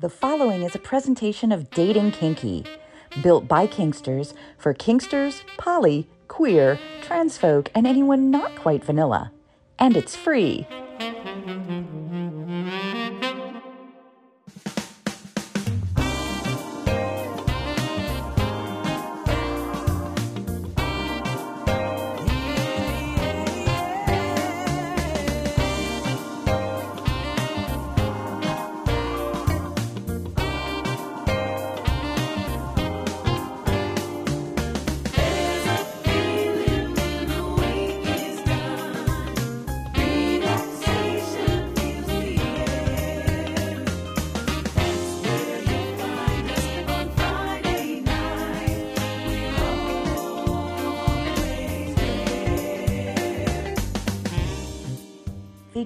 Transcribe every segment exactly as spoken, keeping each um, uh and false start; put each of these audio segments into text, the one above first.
The following is a presentation of Dating Kinky, built by kinksters for kinksters, poly, queer, trans folk, and anyone not quite vanilla. And it's free.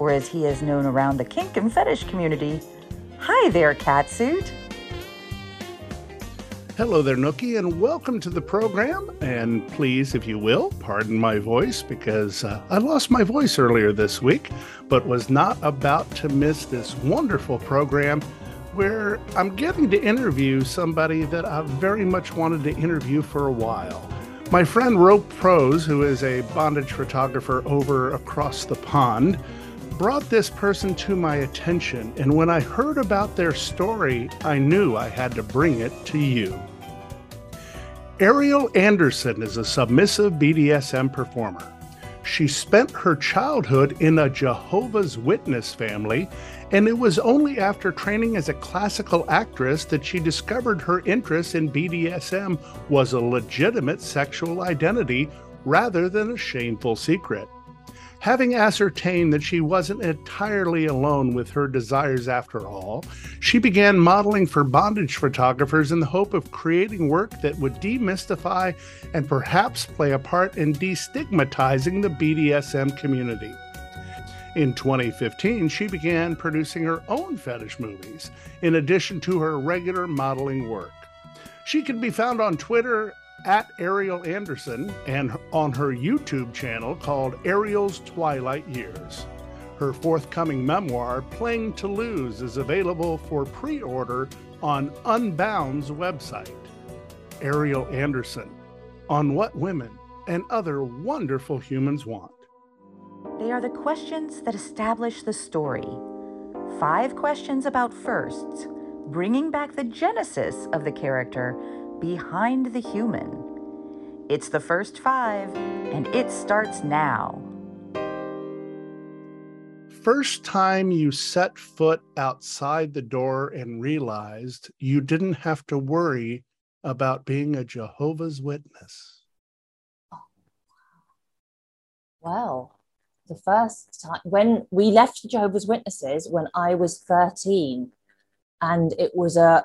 or as he is known around the kink and fetish community, hi there, Catsuit. Hello there, Nookie, and welcome to the program. And please, if you will, pardon my voice because uh, I lost my voice earlier this week, but was not about to miss this wonderful program where I'm getting to interview somebody that I've very much wanted to interview for a while. My friend Rope Prose, who is a bondage photographer over across the pond, brought this person to my attention, and when I heard about their story, I knew I had to bring it to you. Ariel Anderssen is a submissive B D S M performer. She spent her childhood in a Jehovah's Witness family, and it was only after training as a classical actress that she discovered her interest in B D S M was a legitimate sexual identity rather than a shameful secret. Having ascertained that she wasn't entirely alone with her desires after all, she began modeling for bondage photographers in the hope of creating work that would demystify and perhaps play a part in destigmatizing the B D S M community. In twenty fifteen, she began producing her own fetish movies, in addition to her regular modeling work. She can be found on Twitter at Ariel Anderssen and on her YouTube channel called Ariel's Twilight Years. Her forthcoming memoir, Playing to Lose, is available for pre-order on Unbound's website. Ariel Anderssen, on What Women and Other Wonderful Humans Want. They are the questions that establish the story. Five questions about firsts, bringing back the genesis of the character behind the human. It's the first five, and it starts now. First time you set foot outside the door and realized you didn't have to worry about being a Jehovah's Witness. Well, the first time, when we left the Jehovah's Witnesses when I was thirteen, and it was a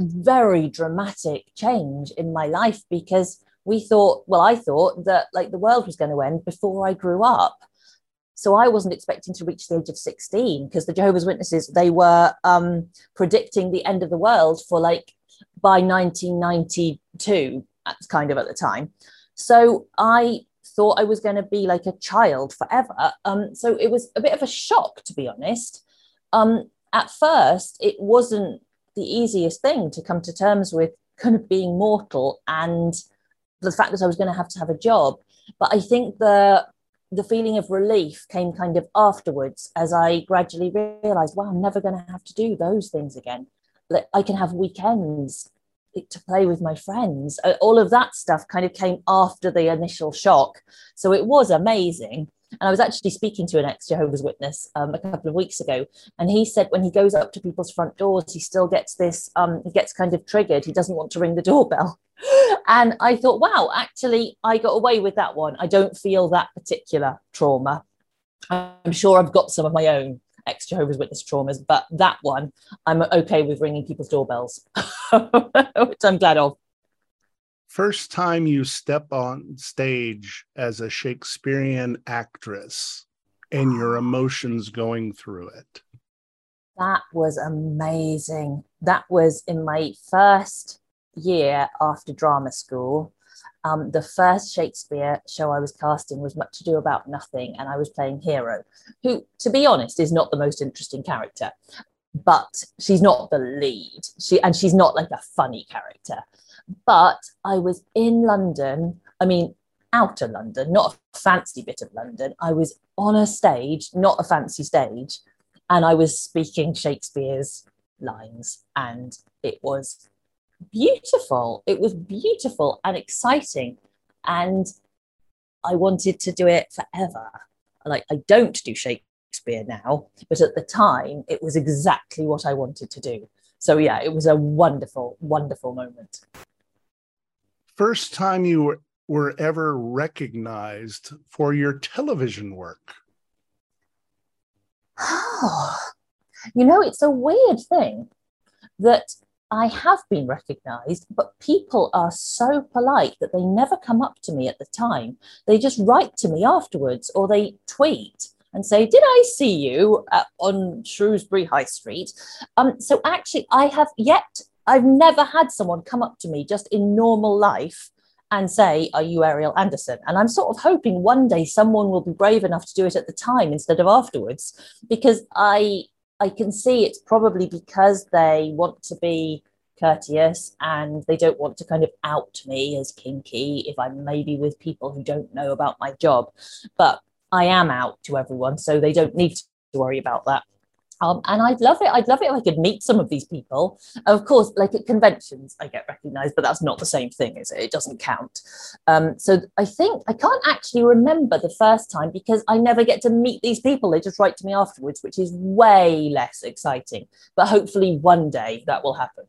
very dramatic change in my life because we thought, well, I thought that like the world was going to end before I grew up. So I wasn't expecting to reach the age of sixteen because the Jehovah's Witnesses, they were um, predicting the end of the world for like by nineteen ninety-two, that's kind of at the time. So I thought I was going to be like a child forever. Um, so it was a bit of a shock, to be honest. Um, at first, it wasn't the easiest thing to come to terms with kind of being mortal and the fact that I was going to have to have a job. But I think the the feeling of relief came kind of afterwards as I gradually realized, wow, I'm never going to have to do those things again. Like, I can have weekends to play with my friends. All of that stuff kind of came after the initial shock. So it was amazing. And I was actually speaking to an ex-Jehovah's Witness um, a couple of weeks ago, and he said when he goes up to people's front doors, he still gets this, um, he gets kind of triggered. He doesn't want to ring the doorbell. And I thought, wow, actually, I got away with that one. I don't feel that particular trauma. I'm sure I've got some of my own. ex-Jehovah's Witness traumas, but that one, I'm okay with ringing people's doorbells, which I'm glad of. First time you step on stage as a Shakespearean actress and your emotions going through it. That was amazing. That was in my first year after drama school. Um, the first Shakespeare show I was casting was Much Ado About Nothing, and I was playing Hero, who, to be honest, is not the most interesting character, but she's not the lead. She and she's not like a funny character. But I was in London, I mean, outer London, not a fancy bit of London. I was on a stage, not a fancy stage, and I was speaking Shakespeare's lines, and it was beautiful. It was beautiful and exciting, and I wanted to do it forever. Like, I don't do Shakespeare now, but at the time it was exactly what I wanted to do. So yeah, it was a wonderful, wonderful moment. First time you were, were ever recognized for your television work? Oh, you know, it's a weird thing that I have been recognized, but people are so polite that they never come up to me at the time. They just write to me afterwards, or they tweet and say, did I see you uh, on Shrewsbury High Street? Um, so actually, I have yet, I've never had someone come up to me just in normal life and say, are you Ariel Anderssen? And I'm sort of hoping one day someone will be brave enough to do it at the time instead of afterwards, because I I can see it's probably because they want to be courteous and they don't want to kind of out me as kinky if I'm maybe with people who don't know about my job. But I am out to everyone, so they don't need to worry about that. Um, and I'd love it. I'd love it if I could meet some of these people. Of course, like at conventions, I get recognised, but that's not the same thing, is it? It doesn't count. Um, so I think I can't actually remember the first time because I never get to meet these people. They just write to me afterwards, which is way less exciting. But hopefully one day that will happen.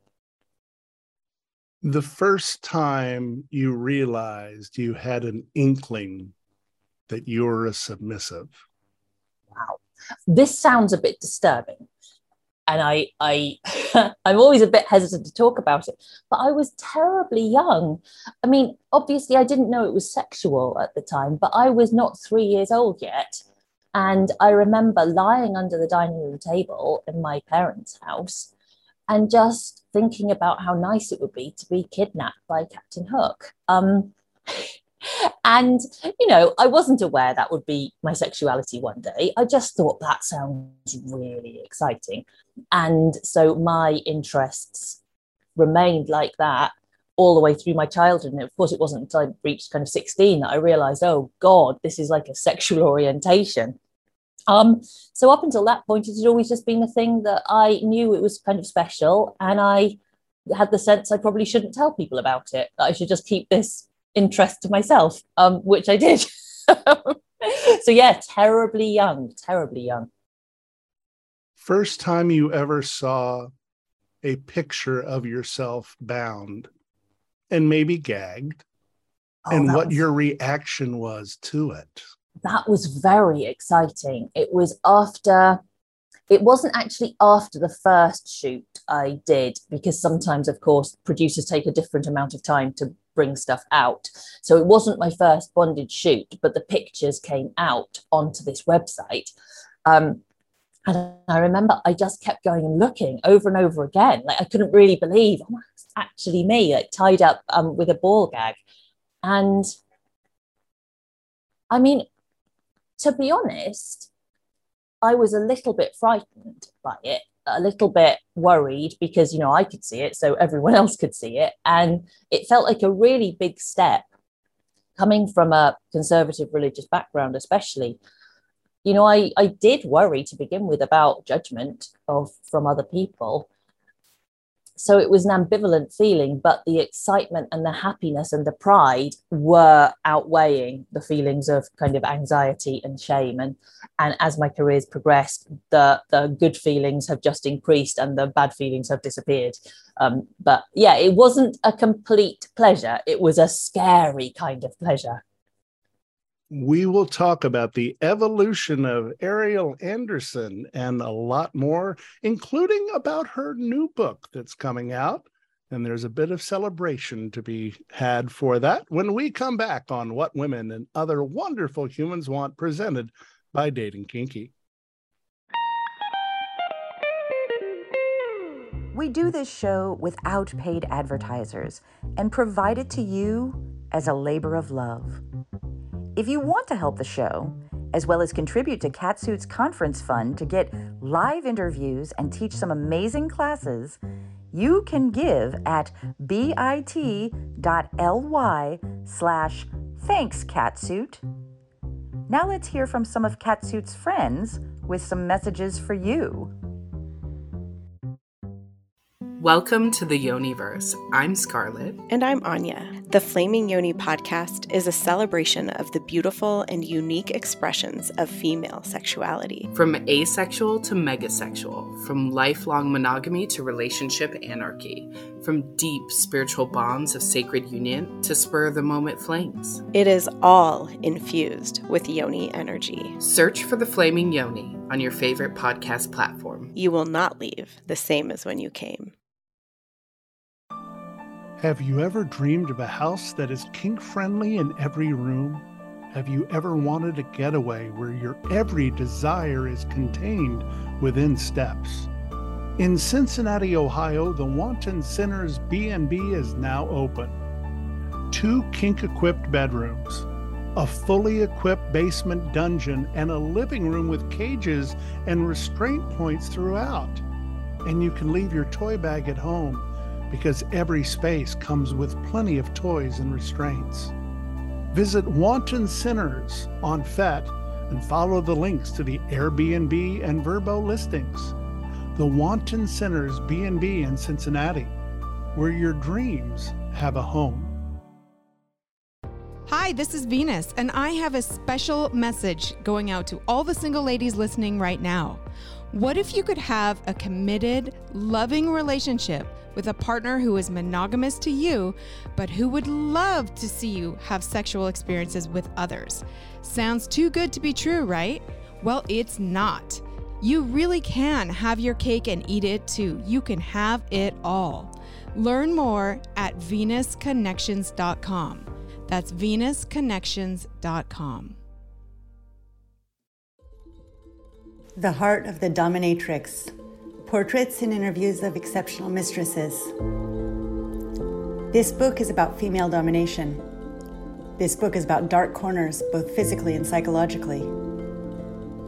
The first time you realised you had an inkling that you were a submissive. Wow. This sounds a bit disturbing, and I, I, I'm always a bit hesitant to talk about it, but I was terribly young. I mean, obviously, I didn't know it was sexual at the time, but I was not three years old yet, and I remember lying under the dining room table in my parents' house and just thinking about how nice it would be to be kidnapped by Captain Hook. Um... And, you know, I wasn't aware that would be my sexuality one day. I just thought that sounds really exciting. And so my interests remained like that all the way through my childhood. And of course, it wasn't until I reached kind of sixteen that I realised, oh, God, this is like a sexual orientation. Um, so up until that point, it had always just been a thing that I knew it was kind of special. And I had the sense I probably shouldn't tell people about it, that I should just keep this interest to myself, um, which I did. So yeah, terribly young, terribly young. First time you ever saw a picture of yourself bound and maybe gagged, oh, and what was... your reaction was to it. That was very exciting. It was after, it wasn't actually after the first shoot I did, because sometimes, of course, producers take a different amount of time to bring stuff out. So it wasn't my first bondage shoot, but the pictures came out onto this website. Um, and I remember I just kept going and looking over and over again. Like, I couldn't really believe, oh, that's actually me, like tied up um, with a ball gag. And I mean, to be honest, I was a little bit frightened by it, a little bit worried, because, you know, I could see it, so everyone else could see it. And it felt like a really big step coming from a conservative religious background, especially. You know, I, I did worry to begin with about judgment of from other people. So it was an ambivalent feeling, but the excitement and the happiness and the pride were outweighing the feelings of kind of anxiety and shame. And, and as my career's progressed, the, the good feelings have just increased and the bad feelings have disappeared. Um, but yeah, it wasn't a complete pleasure. It was a scary kind of pleasure. we will talk about the evolution of Ariel Anderssen and a lot more, including about her new book that's coming out. And there's a bit of celebration to be had for that when we come back on What Women and Other Wonderful Humans Want, presented by Dating Kinky. We do this show without paid advertisers and provide it to you as a labor of love. If you want to help the show, as well as contribute to Catsuit's conference fund to get live interviews and teach some amazing classes, you can give at bit.ly slash thanks Catsuit. Now let's hear from some of Catsuit's friends with some messages for you. Welcome to the Yoniverse. I'm Scarlett. And I'm Anya. The Flaming Yoni podcast is a celebration of the beautiful and unique expressions of female sexuality. From asexual to megasexual, from lifelong monogamy to relationship anarchy, from deep spiritual bonds of sacred union to spur-of-the-moment flings. It is all infused with Yoni energy. Search for the Flaming Yoni on your favorite podcast platform. You will not leave the same as when you came. Have you ever dreamed of a house that is kink-friendly in every room? Have you ever wanted a getaway where your every desire is contained within steps? In Cincinnati, Ohio, the Wanton Sinners B and B is now open. Two kink-equipped bedrooms, a fully equipped basement dungeon, and a living room with cages and restraint points throughout. And you can leave your toy bag at home, because every space comes with plenty of toys and restraints. Visit Wanton Sinners on Fet and follow the links to the Airbnb and Vrbo listings. The Wanton Sinners B and B in Cincinnati, where your dreams have a home. Hi, this is Venus, and I have a special message going out to all the single ladies listening right now. What if you could have a committed, loving relationship with a partner who is monogamous to you, but who would love to see you have sexual experiences with others? Sounds too good to be true, right? Well, it's not. You really can have your cake and eat it too. You can have it all. Learn more at venus connections dot com. That's venus connections dot com. The Heart of the Dominatrix. Portraits and interviews of exceptional mistresses. This book is about female domination. This book is about dark corners, both physically and psychologically.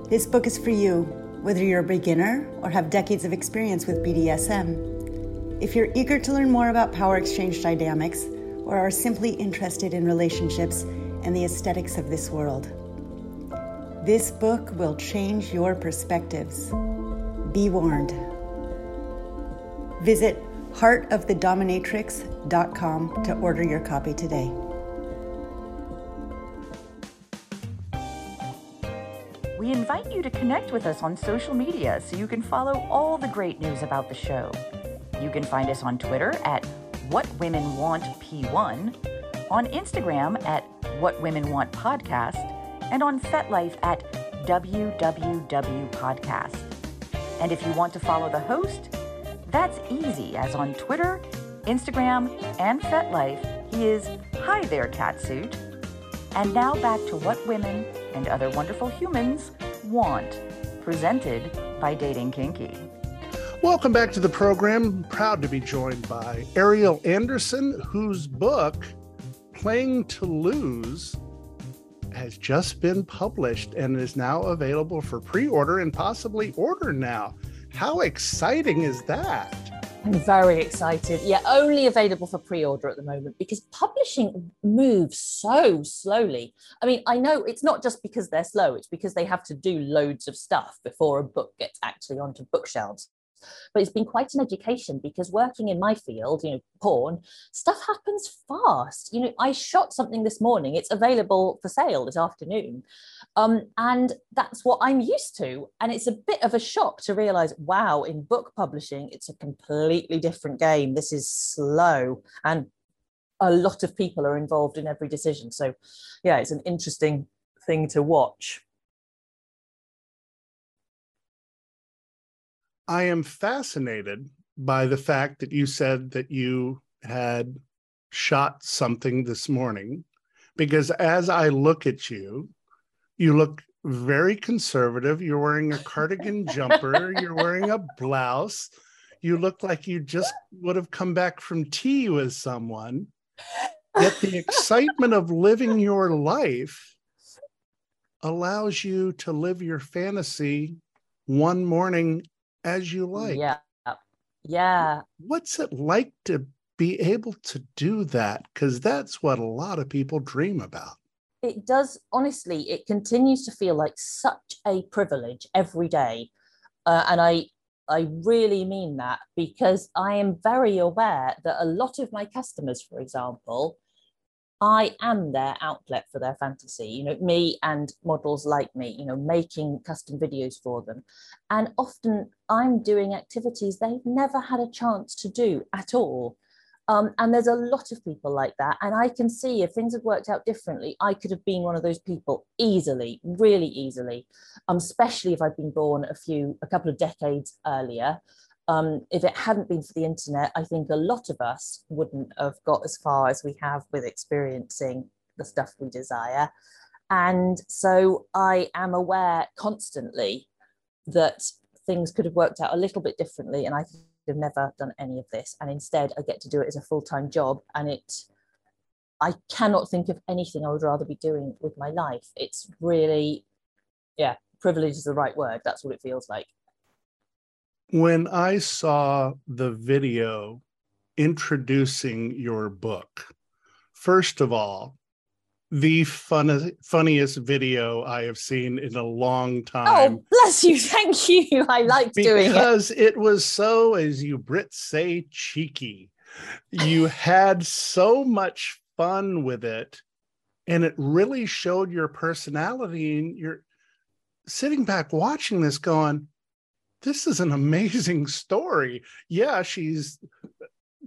This book is for you, whether you're a beginner or have decades of experience with B D S M. If you're eager to learn more about power exchange dynamics or are simply interested in relationships and the aesthetics of this world, this book will change your perspectives. Be warned. Visit heart of the dominatrix dot com to order your copy today. We invite you to connect with us on social media so you can follow all the great news about the show. You can find us on Twitter at What Women Want P one, on Instagram at What Women Want Podcast, and on FetLife at W W W Podcast. And if you want to follow the host, that's easy, as on Twitter, Instagram, and FetLife, he is Hi There Catsuit. And now back to What Women and Other Wonderful Humans Want, presented by Dating Kinky. Welcome back to the program. Proud to be joined by Ariel Anderssen, whose book, Playing to Lose, has just been published and is now available for pre-order and possibly order now. How exciting is that? I'm very excited. Yeah, only available for pre-order at the moment because publishing moves so slowly. I mean, I know it's not just because they're slow, it's because they have to do loads of stuff before a book gets actually onto bookshelves. But it's been quite an education because working in my field, you know, porn, stuff happens fast. You know, I shot something this morning. It's available for sale this afternoon. Um, and that's what I'm used to. And it's a bit of a shock to realise, wow, in book publishing, it's a completely different game. This is slow. And a lot of people are involved in every decision. So, yeah, it's an interesting thing to watch? I am fascinated by the fact that you said that you had shot something this morning, because as I look at you, you look very conservative. You're wearing a cardigan jumper. You're wearing a blouse. You look like you just would have come back from tea with someone. Yet the excitement of living your life allows you to live your fantasy one morning as you like. Yeah. Yeah. What's it like to be able to do that? Because that's what a lot of people dream about. It does. Honestly, it continues to feel like such a privilege every day. Uh, and I, I really mean that, because I am very aware that a lot of my customers, for example, I am their outlet for their fantasy, you know, me and models like me, you know, making custom videos for them. And often I'm doing activities they've never had a chance to do at all. Um, and there's a lot of people like that. And I can see if things had worked out differently, I could have been one of those people easily, really easily, um, especially if I'd been born a few, a couple of decades earlier. Um, if it hadn't been for the internet, I think a lot of us wouldn't have got as far as we have with experiencing the stuff we desire. And so I am aware constantly that things could have worked out a little bit differently, and I could have never done any of this. And instead, I get to do it as a full-time job. And it, I cannot think of anything I would rather be doing with my life. It's really, yeah, privilege is the right word. That's what it feels like. When I saw the video introducing your book, first of all, the fun- funniest video I have seen in a long time. Oh, bless you. Thank you. I liked doing it. Because it was so, as you Brits say, cheeky. You had so much fun with it, and it really showed your personality. And you're sitting back watching this going, this is an amazing story. Yeah, she's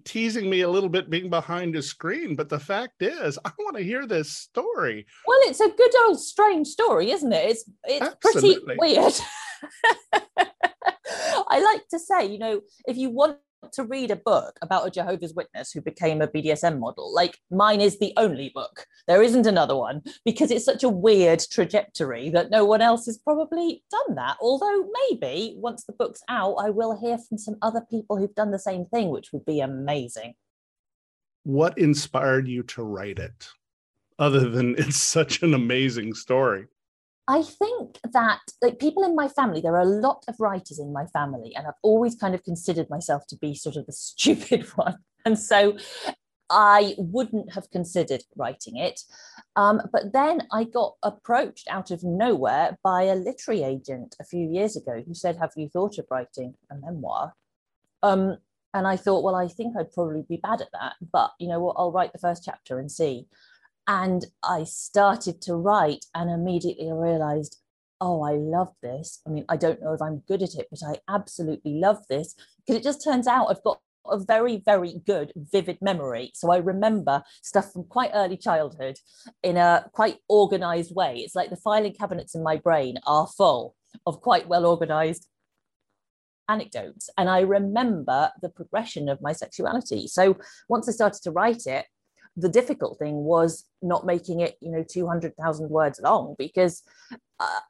teasing me a little bit being behind a screen, but the fact is, I want to hear this story. Well, it's a good old strange story, isn't it? It's it's Absolutely. Pretty weird. I like to say, you know, if you want to read a book about a Jehovah's Witness who became a B D S M model, like mine is the only book. There isn't another one, because it's such a weird trajectory that no one else has probably done that. Although maybe once the book's out, I will hear from some other people who've done the same thing, which would be amazing. What inspired you to write it, other than it's such an amazing story? I think that, like, people in my family, there are a lot of writers in my family, and I've always kind of considered myself to be sort of the stupid one. And so I wouldn't have considered writing it. Um, but then I got approached out of nowhere by a literary agent a few years ago who said, have you thought of writing a memoir? Um, and I thought, well, I think I'd probably be bad at that, but you know what, I'll write the first chapter and see. And I started to write and immediately realized, oh, I love this. I mean, I don't know if I'm good at it, but I absolutely love this, because it just turns out I've got a very, very good, vivid memory. So I remember stuff from quite early childhood in a quite organized way. It's like the filing cabinets in my brain are full of quite well organized anecdotes. And I remember the progression of my sexuality. So once I started to write it, the difficult thing was not making it, you know, two hundred thousand words long, because, uh,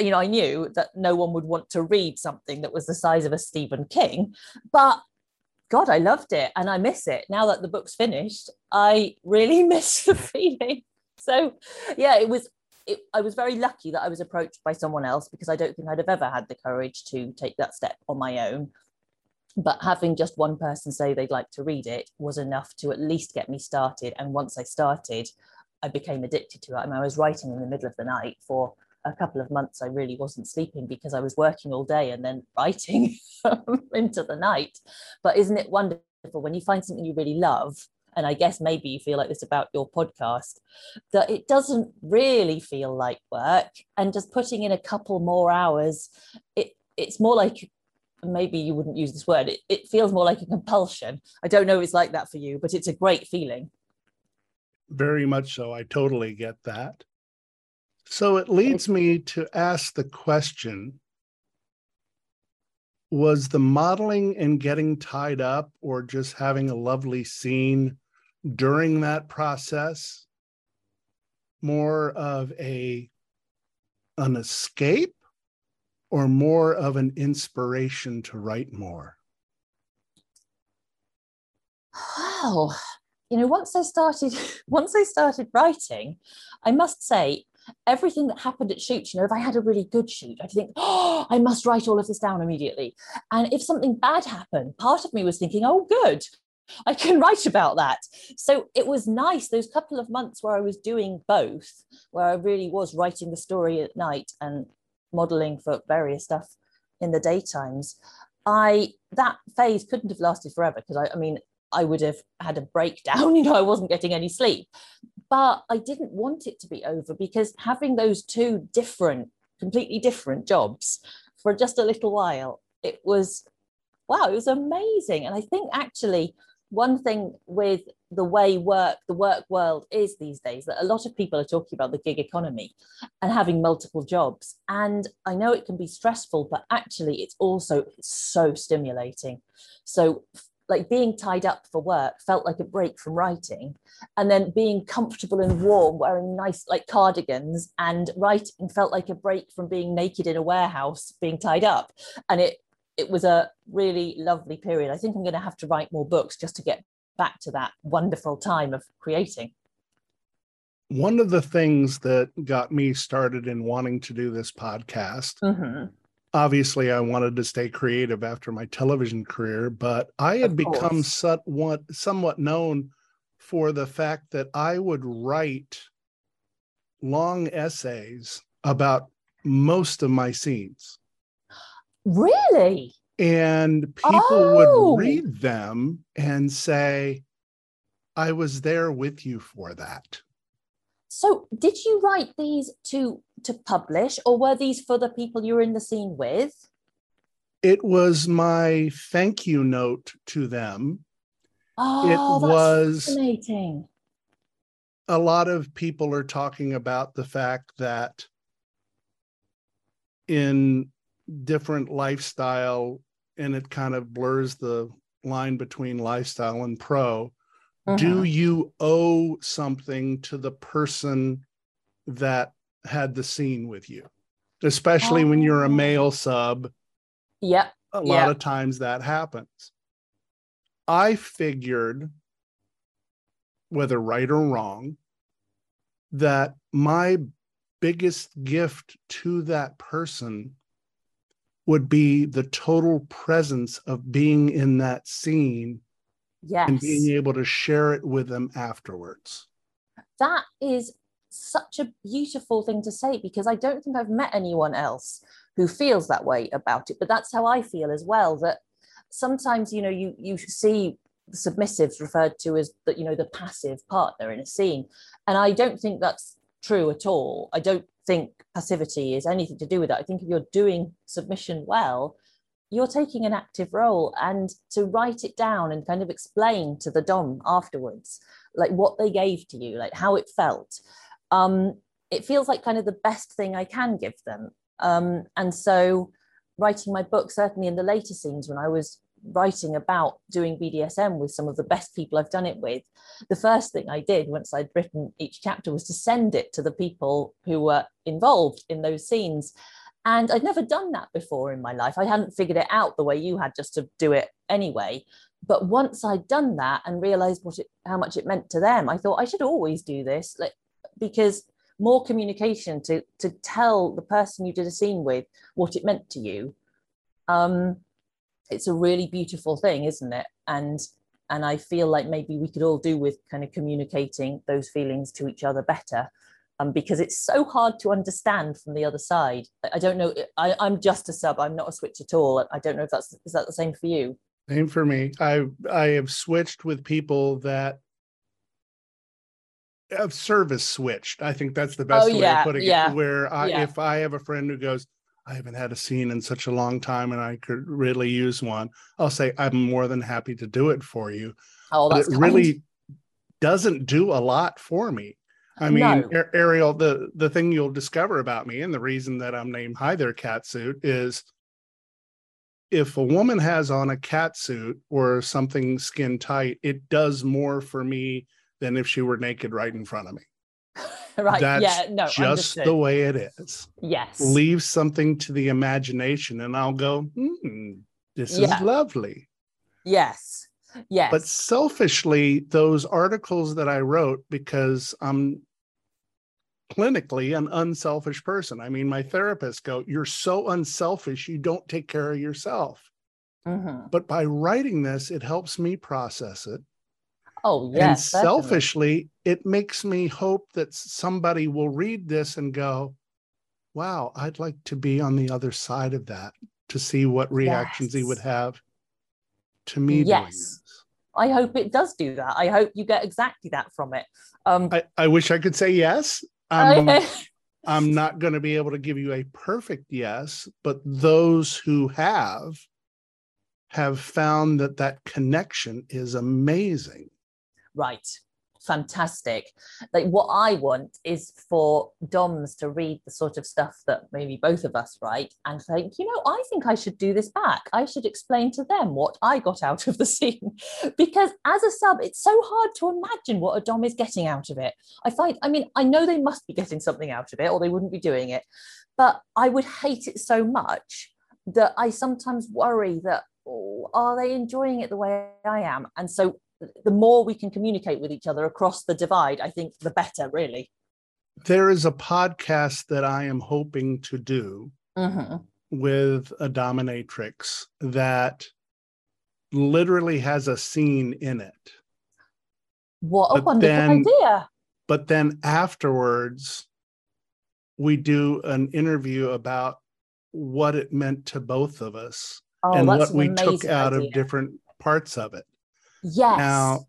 you know, I knew that no one would want to read something that was the size of a Stephen King, but God, I loved it. And I miss it. Now that the book's finished, I really miss the feeling. So yeah, it was, it, I was very lucky that I was approached by someone else, because I don't think I'd have ever had the courage to take that step on my own. But having just one person say they'd like to read it was enough to at least get me started. And once I started, I became addicted to it. I mean, I was writing in the middle of the night for a couple of months. I really wasn't sleeping because I was working all day and then writing into the night. But isn't it wonderful when you find something you really love? And I guess maybe you feel like this about your podcast, that it doesn't really feel like work. And just putting in a couple more hours, it it's more like, maybe you wouldn't use this word, it, it feels more like a compulsion. I don't know if it's like that for you, but it's a great feeling. Very much so. I totally get that. So it leads me to ask the question, was the modeling and getting tied up or just having a lovely scene during that process more of a an escape or more of an inspiration to write more? Wow. You know, once I started, once I started writing, I must say, everything that happened at shoots, you know, if I had a really good shoot, I'd think, oh, I must write all of this down immediately. And if something bad happened, part of me was thinking, oh, good, I can write about that. So it was nice, those couple of months where I was doing both, where I really was writing the story at night and modeling for various stuff in the daytimes. I, that phase couldn't have lasted forever because I, I mean, I would have had a breakdown, you know, I wasn't getting any sleep. But I didn't want it to be over because having those two different, completely different jobs for just a little while, it was, wow, it was amazing. And I think actually one thing with the way work, the work world is these days, that a lot of people are talking about the gig economy and having multiple jobs. And I know it can be stressful, but actually it's also so stimulating. So like being tied up for work felt like a break from writing, and then being comfortable and warm wearing nice like cardigans and writing felt like a break from being naked in a warehouse being tied up. And it it was a really lovely period. I think I'm going to have to write more books just to get back to that wonderful time of creating. One of the things that got me started in wanting to do this podcast, mm-hmm. obviously, I wanted to stay creative after my television career, but I had become somewhat, somewhat known for the fact that I would write long essays about most of my scenes. Really? And people oh. would read them and say, I was there with you for that. So did you write these to to publish, or were these for the people you were in the scene with? It was my thank you note to them. Oh, it that's was fascinating. A lot of people are talking about the fact that in different lifestyle, and it kind of blurs the line between lifestyle and pro, uh-huh. do you owe something to the person that had the scene with you, especially oh. when you're a male sub? Yep. A lot yep. of times that happens. I figured, whether right or wrong, that my biggest gift to that person would be the total presence of being in that scene yes. and being able to share it with them afterwards. That is such a beautiful thing to say, because I don't think I've met anyone else who feels that way about it, but that's how I feel as well, that sometimes, you know, you you see submissives referred to as that, you know, the passive partner in a scene, and I don't think that's true at all. I don't think passivity is anything to do with that. I think if you're doing submission well, you're taking an active role, and to write it down and kind of explain to the dom afterwards, like what they gave to you, like how it felt. Um, it feels like kind of the best thing I can give them. Um, and so writing my book, certainly in the later scenes when I was writing about doing B D S M with some of the best people I've done it with, the first thing I did once I'd written each chapter was to send it to the people who were involved in those scenes. And I'd never done that before in my life. I hadn't figured it out the way you had just to do it anyway. But once I'd done that and realized what it, how much it meant to them, I thought I should always do this, like, because more communication to, to tell the person you did a scene with what it meant to you. Um, it's a really beautiful thing, isn't it? And, and I feel like maybe we could all do with kind of communicating those feelings to each other better, um, because it's so hard to understand from the other side. I don't know, I, I'm just a sub, I'm not a switch at all. I don't know if that's, is that the same for you? Same for me. I I have switched with people that have service switched. I think that's the best oh, way yeah, of putting yeah, it. Where I, yeah. if I have a friend who goes, I haven't had a scene in such a long time and I could really use one, I'll say, I'm more than happy to do it for you. Oh, that's but it kind. Really doesn't do a lot for me. I mean, no. Ariel, the, the thing you'll discover about me, and the reason that I'm named Hi There Catsuit, is if a woman has on a catsuit or something skin tight, it does more for me than if she were naked right in front of me. Right. That's yeah, no, just understood. The way it is. Yes. Leave something to the imagination and I'll go, hmm, this yeah. is lovely. Yes. Yes. But selfishly, those articles that I wrote, because I'm clinically an unselfish person. I mean, my therapists go, you're so unselfish, you don't take care of yourself. Mm-hmm. But by writing this, it helps me process it. Oh, yes. And selfishly, definitely. It makes me hope that somebody will read this and go, wow, I'd like to be on the other side of that, to see what reactions yes. he would have to me. Yes. I hope it does do that. I hope you get exactly that from it. Um, I, I wish I could say yes. I'm, I, I'm not going to be able to give you a perfect yes, but those who have, have found that that connection is amazing. Right. Fantastic. Like, what I want is for Doms to read the sort of stuff that maybe both of us write and think, you know, I think I should do this back. I should explain to them what I got out of the scene. Because as a sub, it's so hard to imagine what a Dom is getting out of it. I find, I mean, I know they must be getting something out of it or they wouldn't be doing it, but I would hate it so much that I sometimes worry that, oh, are they enjoying it the way I am? And so the more we can communicate with each other across the divide, I think the better, really. There is a podcast that I am hoping to do mm-hmm. with a dominatrix that literally has a scene in it. What a but wonderful then, idea. But then afterwards, we do an interview about what it meant to both of us oh, and what an we took out idea. Of different parts of it. Yes. Now,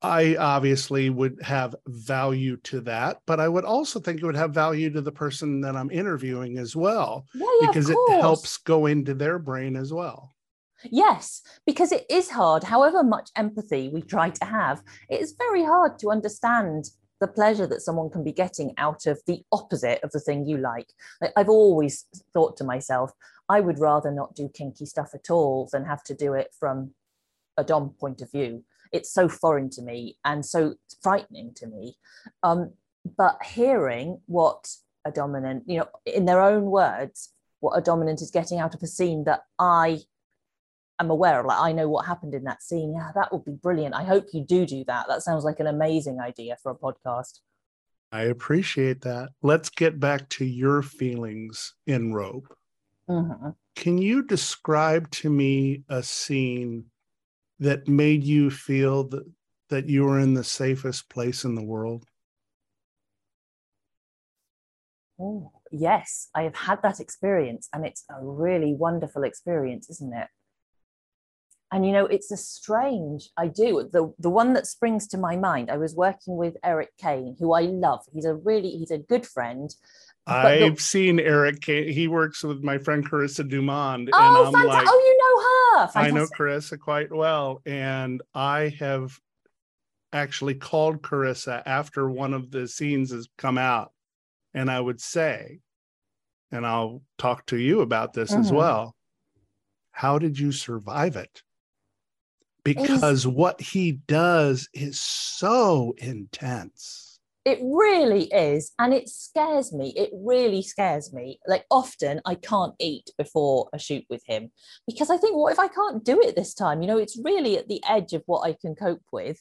I obviously would have value to that, but I would also think it would have value to the person that I'm interviewing as well, yeah, yeah, because it helps go into their brain as well. Yes, because it is hard. However much empathy we try to have, it is very hard to understand the pleasure that someone can be getting out of the opposite of the thing you like. Like, I've always thought to myself, I would rather not do kinky stuff at all than have to do it from a Dom point of view. It's so foreign to me and so frightening to me. Um, but hearing what a dominant, you know, in their own words, what a dominant is getting out of a scene that I am aware of, like I know what happened in that scene. Yeah, that would be brilliant. I hope you do do that. That sounds like an amazing idea for a podcast. I appreciate that. Let's get back to your feelings in Rope. Mm-hmm. Can you describe to me a scene that made you feel that, that you were in the safest place in the world? Oh, yes, I have had that experience, and it's a really wonderful experience, isn't it? And, you know, it's a strange, I do. The, the one that springs to my mind, I was working with Eric Kane, who I love. He's a really, he's a good friend. I've the, seen Eric Kane. He works with my friend Carissa Dumont. Oh, and I'm like, oh, you know. Fantastic. I know Carissa quite well, and I have actually called Carissa after one of the scenes has come out, and I would say, and I'll talk to you about this mm-hmm. as well, how did you survive it? Because it is, what he does is so intense. It really is, and it scares me. It really scares me. Like, often I can't eat before a shoot with him because I think, what if I can't do it this time? You know, it's really at the edge of what I can cope with,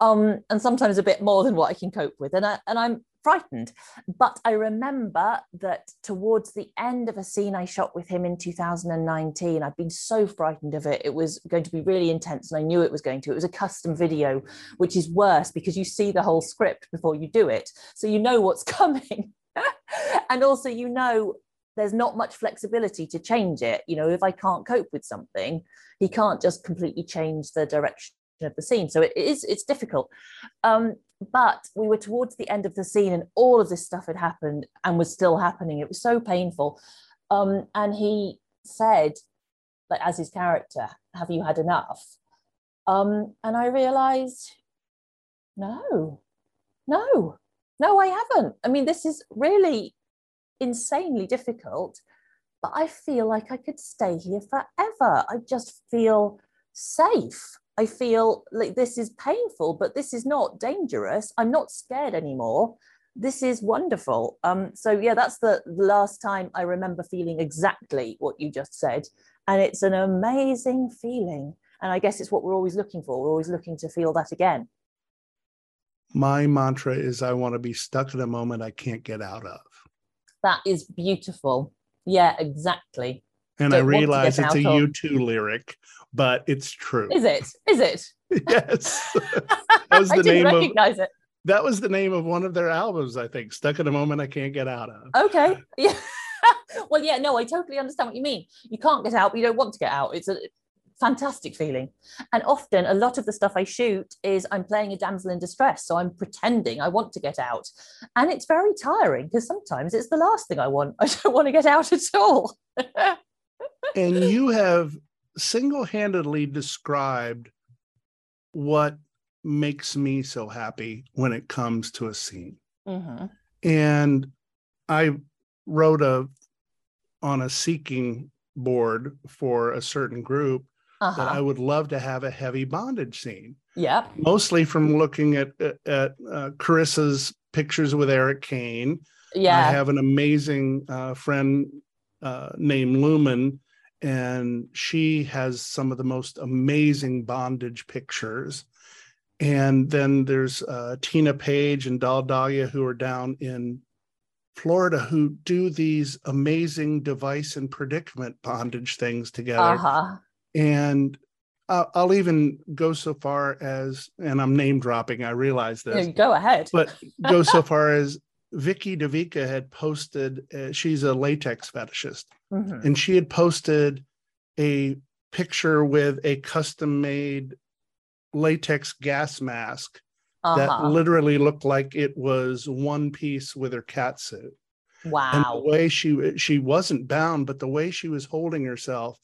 um, and sometimes a bit more than what I can cope with, and I, and I'm frightened. But I remember that towards the end of a scene I shot with him in two thousand nineteen, I'd been so frightened of it. It was going to be really intense, and I knew it was going to. It was a custom video, which is worse because you see the whole script before you do it. So you know what's coming. And also, you know, there's not much flexibility to change it. You know, if I can't cope with something, he can't just completely change the direction of the scene. So it is, it's difficult. Um, But we were towards the end of the scene, and all of this stuff had happened and was still happening. It was so painful. Um, and he said, like, as his character, have you had enough? Um, and I realized, no, No, no, I haven't. I mean, this is really insanely difficult, but I feel like I could stay here forever. I just feel safe. I feel like this is painful, but this is not dangerous. I'm not scared anymore. This is wonderful. Um, so yeah, that's the last time I remember feeling exactly what you just said. And it's an amazing feeling. And I guess it's what we're always looking for. We're always looking to feel that again. My mantra is, I want to be stuck in a moment I can't get out of. That is beautiful. Yeah, exactly. And I realize it's a U two lyric, but it's true. Is it? Is it? Yes. That was the I didn't name recognize of, it. That was the name of one of their albums, I think. Stuck in a Moment I Can't Get Out of. Okay. Yeah. Well, yeah, no, I totally understand what you mean. You can't get out, but you don't want to get out. It's a fantastic feeling. And often a lot of the stuff I shoot is I'm playing a damsel in distress. So I'm pretending I want to get out. And it's very tiring because sometimes it's the last thing I want. I don't want to get out at all. And you have single-handedly described what makes me so happy when it comes to a scene. Mm-hmm. And I wrote a on a seeking board for a certain group uh-huh. that I would love to have a heavy bondage scene. Yeah. Mostly from looking at, at, at uh, Carissa's pictures with Eric Kane. Yeah. I have an amazing uh, friend uh, named Lumen, and she has some of the most amazing bondage pictures. And then there's uh, Tina Page and Dal Dahlia, who are down in Florida, who do these amazing device and predicament bondage things together. Uh-huh. And I'll, I'll even go so far as, and I'm name dropping, I realize this. No, go ahead. But go so far as Vicky DeVica had posted, uh, she's a latex fetishist, mm-hmm. and she had posted a picture with a custom-made latex gas mask uh-huh. that literally looked like it was one piece with her catsuit. Wow. And the way she, she wasn't bound, but the way she was holding herself,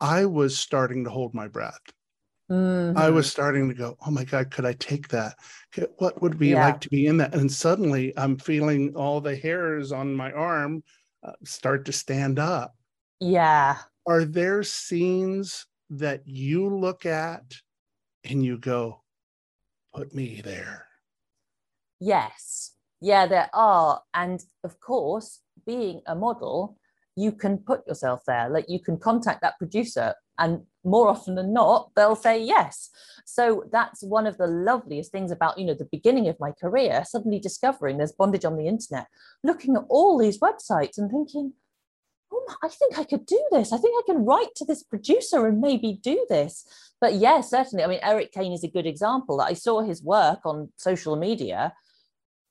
I was starting to hold my breath. Mm-hmm. I was starting to go, oh my God, could I take that? What would it be yeah. like to be in that? And suddenly I'm feeling all the hairs on my arm uh, start to stand up. Yeah. Are there scenes that you look at and you go, put me there? Yes. Yeah, there are. And of course, being a model, you can put yourself there. Like, you can contact that producer, and more often than not, they'll say yes. So that's one of the loveliest things about, you know, the beginning of my career, suddenly discovering there's bondage on the internet, looking at all these websites and thinking, oh, I think I could do this. I think I can write to this producer and maybe do this. But yeah, certainly. I mean, Eric Kane is a good example. I saw his work on social media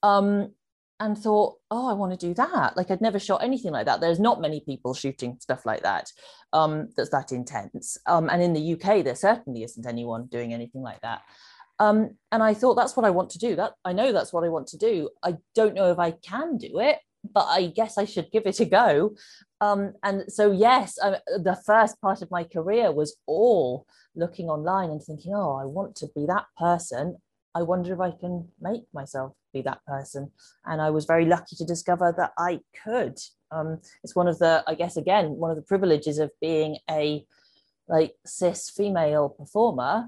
um, and thought, oh, I want to do that. Like, I'd never shot anything like that. There's not many people shooting stuff like that um, that's that intense. Um, and in the U K, there certainly isn't anyone doing anything like that. Um, and I thought, that's what I want to do. That I know that's what I want to do. I don't know if I can do it, but I guess I should give it a go. Um, and so, yes, I, the first part of my career was all looking online and thinking, oh, I want to be that person. I wonder if I can make myself be that person. And I was very lucky to discover that I could. Um, it's one of the, I guess, again, one of the privileges of being a like cis female performer.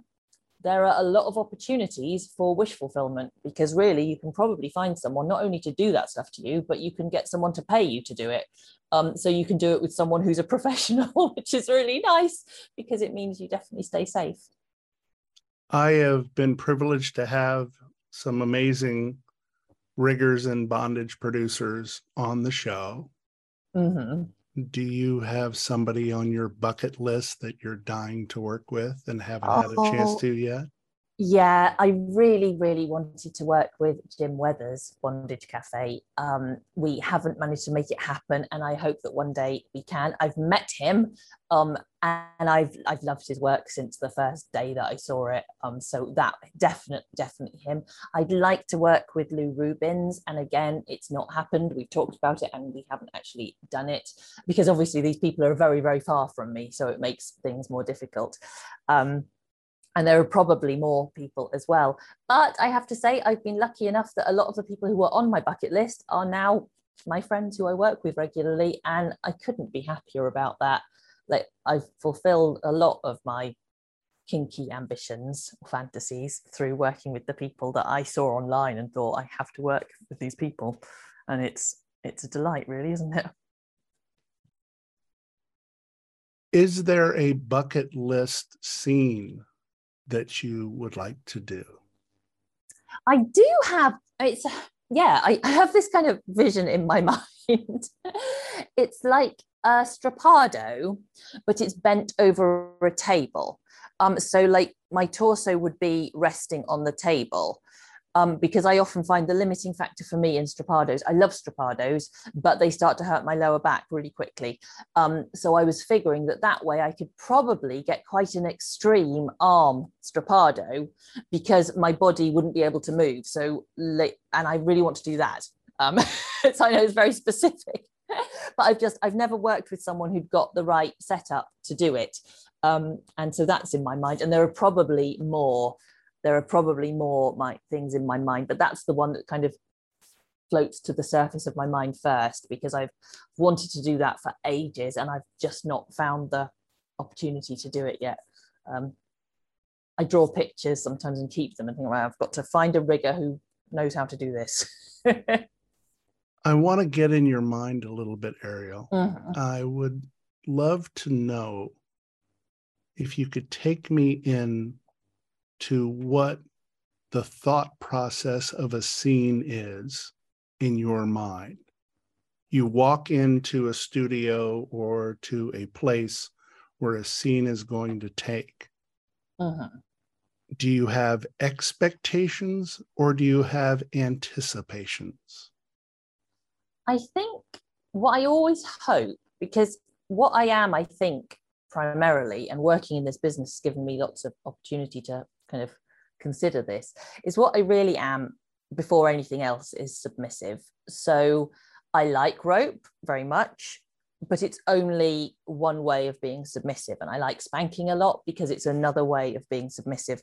There are a lot of opportunities for wish fulfillment, because really you can probably find someone not only to do that stuff to you, but you can get someone to pay you to do it. Um, so you can do it with someone who's a professional, which is really nice because it means you definitely stay safe. I have been privileged to have some amazing riggers and bondage producers on the show. Mm-hmm. Do you have somebody on your bucket list that you're dying to work with and haven't oh, had a chance to yet? Yeah, I really, really wanted to work with Jim Weathers, Bondage Cafe. Um, we haven't managed to make it happen, and I hope that one day we can. I've met him, um, and I've I've loved his work since the first day that I saw it. Um, so that definitely, definitely him. I'd like to work with Lou Rubins, and again, it's not happened. We've talked about it, and we haven't actually done it because obviously these people are very, very far from me, so it makes things more difficult. Um, And there are probably more people as well. But I have to say, I've been lucky enough that a lot of the people who were on my bucket list are now my friends who I work with regularly. And I couldn't be happier about that. Like, I've fulfilled a lot of my kinky ambitions, fantasies, through working with the people that I saw online and thought, I have to work with these people. And it's it's a delight, really, isn't it? Is there a bucket list scene that you would like to do? I do have, it's, yeah, I, I have this kind of vision in my mind. It's like a strappado, but it's bent over a table. Um, so like my torso would be resting on the table, um, because I often find the limiting factor for me in strappados, I love strappados, but they start to hurt my lower back really quickly. Um, so I was figuring that that way I could probably get quite an extreme arm strappado because my body wouldn't be able to move. So, and I really want to do that. Um, so I know it's very specific, but I've just, I've never worked with someone who'd got the right setup to do it. Um, and so that's in my mind. And there are probably more, there are probably more my things in my mind, but that's the one that kind of floats to the surface of my mind first, because I've wanted to do that for ages and I've just not found the opportunity to do it yet. Um, I draw pictures sometimes and keep them and think, well, I've got to find a rigger who knows how to do this. I want to get in your mind a little bit, Ariel. Mm-hmm. I would love to know if you could take me in to what the thought process of a scene is in your mind. You walk into a studio or to a place where a scene is going to take. Uh-huh. Do you have expectations or do you have anticipations? I think what I always hope, because what I am, I think, primarily, and working in this business has given me lots of opportunity to kind of consider this, is what I really am before anything else is submissive. So I like rope very much, but it's only one way of being submissive. And I like spanking a lot because it's another way of being submissive.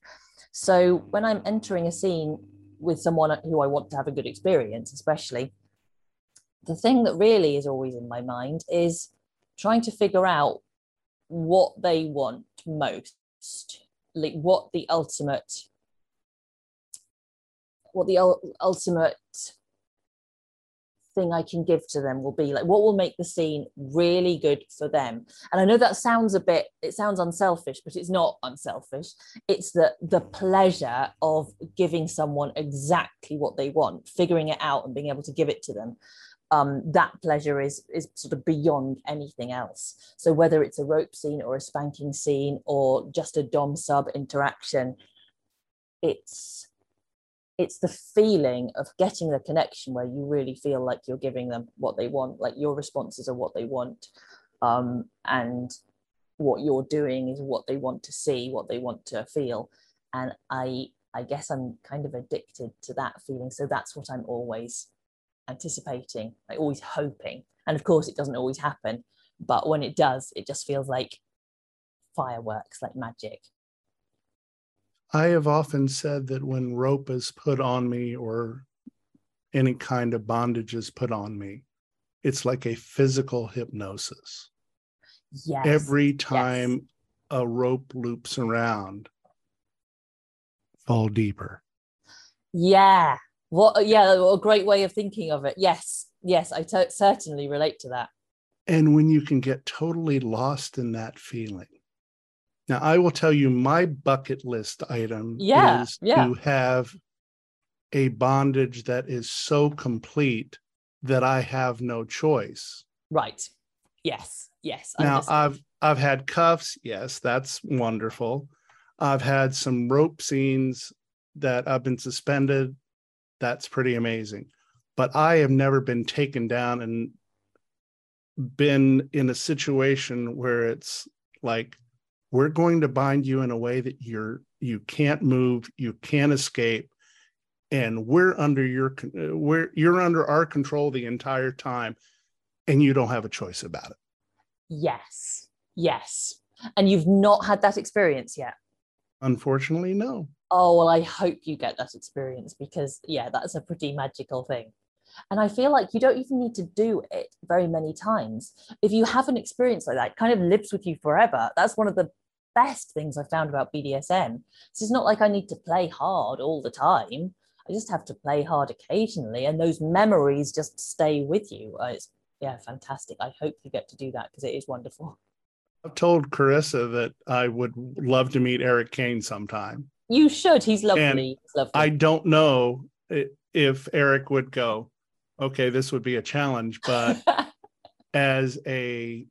So when I'm entering a scene with someone who I want to have a good experience, especially, the thing that really is always in my mind is trying to figure out what they want most, like what the ultimate, what the u- ultimate thing I can give to them will be, like what will make the scene really good for them. And I know that sounds a bit, it sounds unselfish, but it's not unselfish. It's the, the pleasure of giving someone exactly what they want, figuring it out and being able to give it to them. Um, that pleasure is is sort of beyond anything else. So whether it's a rope scene or a spanking scene or just a dom-sub interaction, it's it's the feeling of getting the connection where you really feel like you're giving them what they want, like your responses are what they want, um, and what you're doing is what they want to see, what they want to feel. And I I guess I'm kind of addicted to that feeling. So that's what I'm always anticipating, like always hoping. And of course it doesn't always happen, but when it does, it just feels like fireworks, like magic. I have often said that when rope is put on me or any kind of bondage is put on me, it's like a physical hypnosis. Yes. Every time yes. a rope loops around, fall deeper. Yeah. What, yeah, what a great way of thinking of it. Yes, yes, I t- certainly relate to that. And when you can get totally lost in that feeling. Now, I will tell you my bucket list item yeah, is yeah. to have a bondage that is so complete that I have no choice. Right. Yes, yes. I now, understand. I've I've had cuffs. Yes, that's wonderful. I've had some rope scenes that I've been suspended. That's pretty amazing. But I have never been taken down and been in a situation where it's like, we're going to bind you in a way that you're, you can't move, you can't escape. And we're under your, we're, you're under our control the entire time. And you don't have a choice about it. Yes. Yes. And you've not had that experience yet. Unfortunately, no. Oh, well, I hope you get that experience because, yeah, that's a pretty magical thing. And I feel like you don't even need to do it very many times. If you have an experience like that, it kind of lives with you forever. That's one of the best things I've found about B D S M. So it's not like I need to play hard all the time. I just have to play hard occasionally. And those memories just stay with you. It's, yeah, fantastic. I hope you get to do that because it is wonderful. I've told Carissa that I would love to meet Eric Kane sometime. You should. He's lovely. And He's lovely. I don't know if Eric would go, okay, this would be a challenge, but as a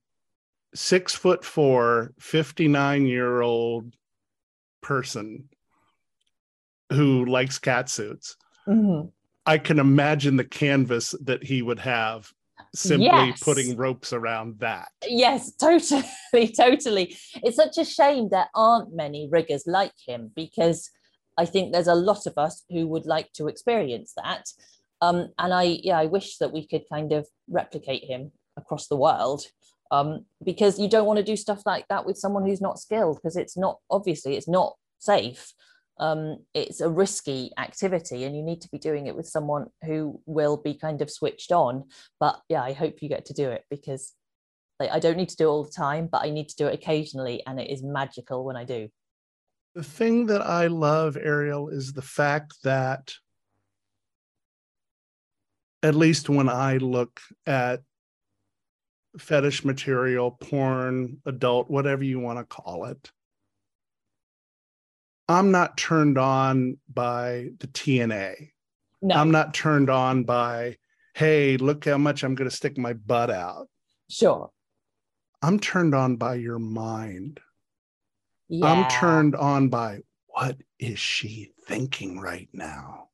six foot four, fifty-nine year old person who likes catsuits, mm-hmm. I can imagine the canvas that he would have simply yes. putting ropes around that. Yes, totally, totally. It's such a shame there aren't many riggers like him because I think there's a lot of us who would like to experience that. Um, and I, yeah, I wish that we could kind of replicate him across the world um, because you don't want to do stuff like that with someone who's not skilled because it's not, obviously, it's not safe. Um, it's a risky activity and you need to be doing it with someone who will be kind of switched on. But yeah, I hope you get to do it because like, I don't need to do it all the time, but I need to do it occasionally. And it is magical when I do. The thing that I love, Ariel, is the fact that at least when I look at fetish material, porn, adult, whatever you want to call it, I'm not turned on by the T N A. No. I'm not turned on by, hey, look how much I'm going to stick my butt out. Sure. I'm turned on by your mind. Yeah. I'm turned on by what is she thinking right now?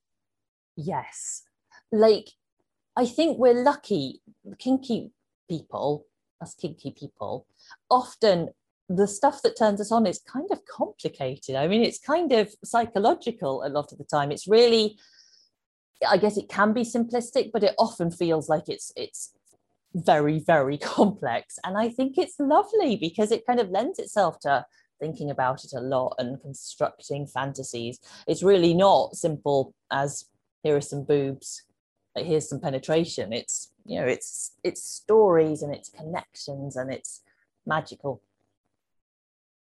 Yes. Like, I think we're lucky, kinky people, us kinky people, often the stuff that turns us on is kind of complicated. I mean, it's kind of psychological a lot of the time. It's really, I guess it can be simplistic, but it often feels like it's it's very, very complex. And I think it's lovely because it kind of lends itself to thinking about it a lot and constructing fantasies. It's really not simple as here are some boobs, like here's some penetration. It's, you know, it's it's stories and it's connections and it's magical.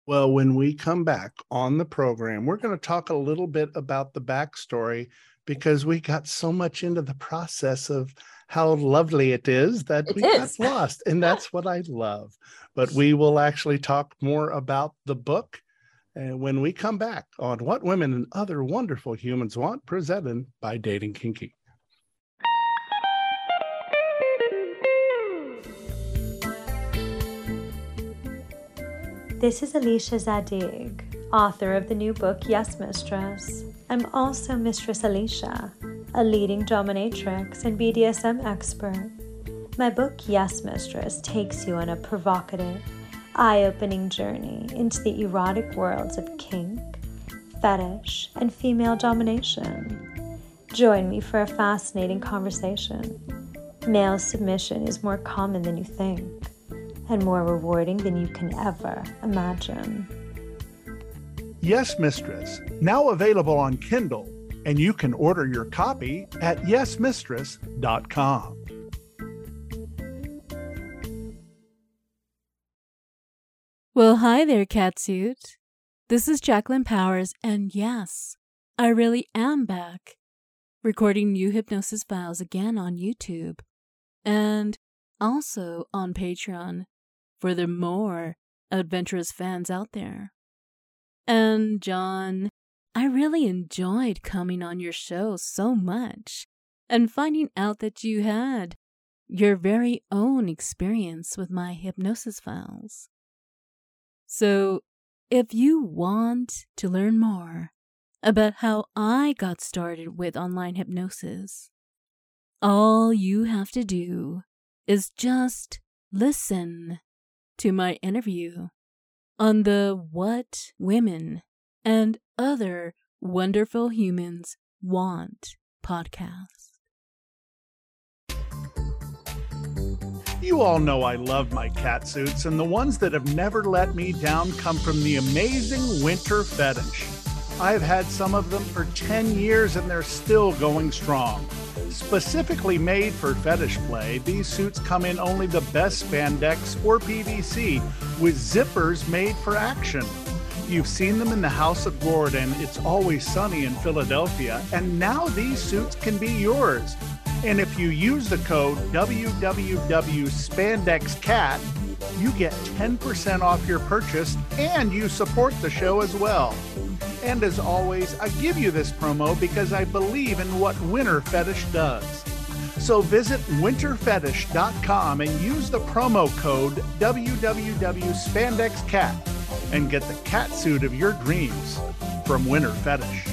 Well, when we come back on the program, we're going to talk a little bit about the backstory because we got so much into the process of how lovely it is that it we is. got lost. And that's what I love. But we will actually talk more about the book and when we come back on What Women and Other Wonderful Humans Want, presented by Dating Kinky. This is Alicia Zadig, author of the new book, Yes Mistress. I'm also Mistress Alicia, a leading dominatrix and B D S M expert. My book, Yes Mistress, takes you on a provocative, eye-opening journey into the erotic worlds of kink, fetish, and female domination. Join me for a fascinating conversation. Male submission is more common than you think, and more rewarding than you can ever imagine. Yes Mistress, now available on Kindle, and you can order your copy at yes mistress dot com. Well, hi there, Catsuit. This is Jacqueline Powers, and yes, I really am back, recording new hypnosis files again on YouTube, and also on Patreon, for the more adventurous fans out there. And John, I really enjoyed coming on your show so much and finding out that you had your very own experience with my hypnosis files. So if you want to learn more about how I got started with online hypnosis, all you have to do is just listen to my interview on the What Women and Other Wonderful Humans Want podcast. You all know I love my catsuits, and the ones that have never let me down come from the amazing Winter Fetish. I've had some of them for ten years, and they're still going strong. Specifically made for fetish play, these suits come in only the best spandex or P V C, with zippers made for action. You've seen them in the House of Gourd and It's Always Sunny in Philadelphia, and now these suits can be yours. And if you use the code W W W spandex cat, you get ten percent off your purchase and you support the show as well. And as always, I give you this promo because I believe in what Winter Fetish does. So visit winter fetish dot com and use the promo code W W W spandex cat and get the catsuit of your dreams from Winter Fetish.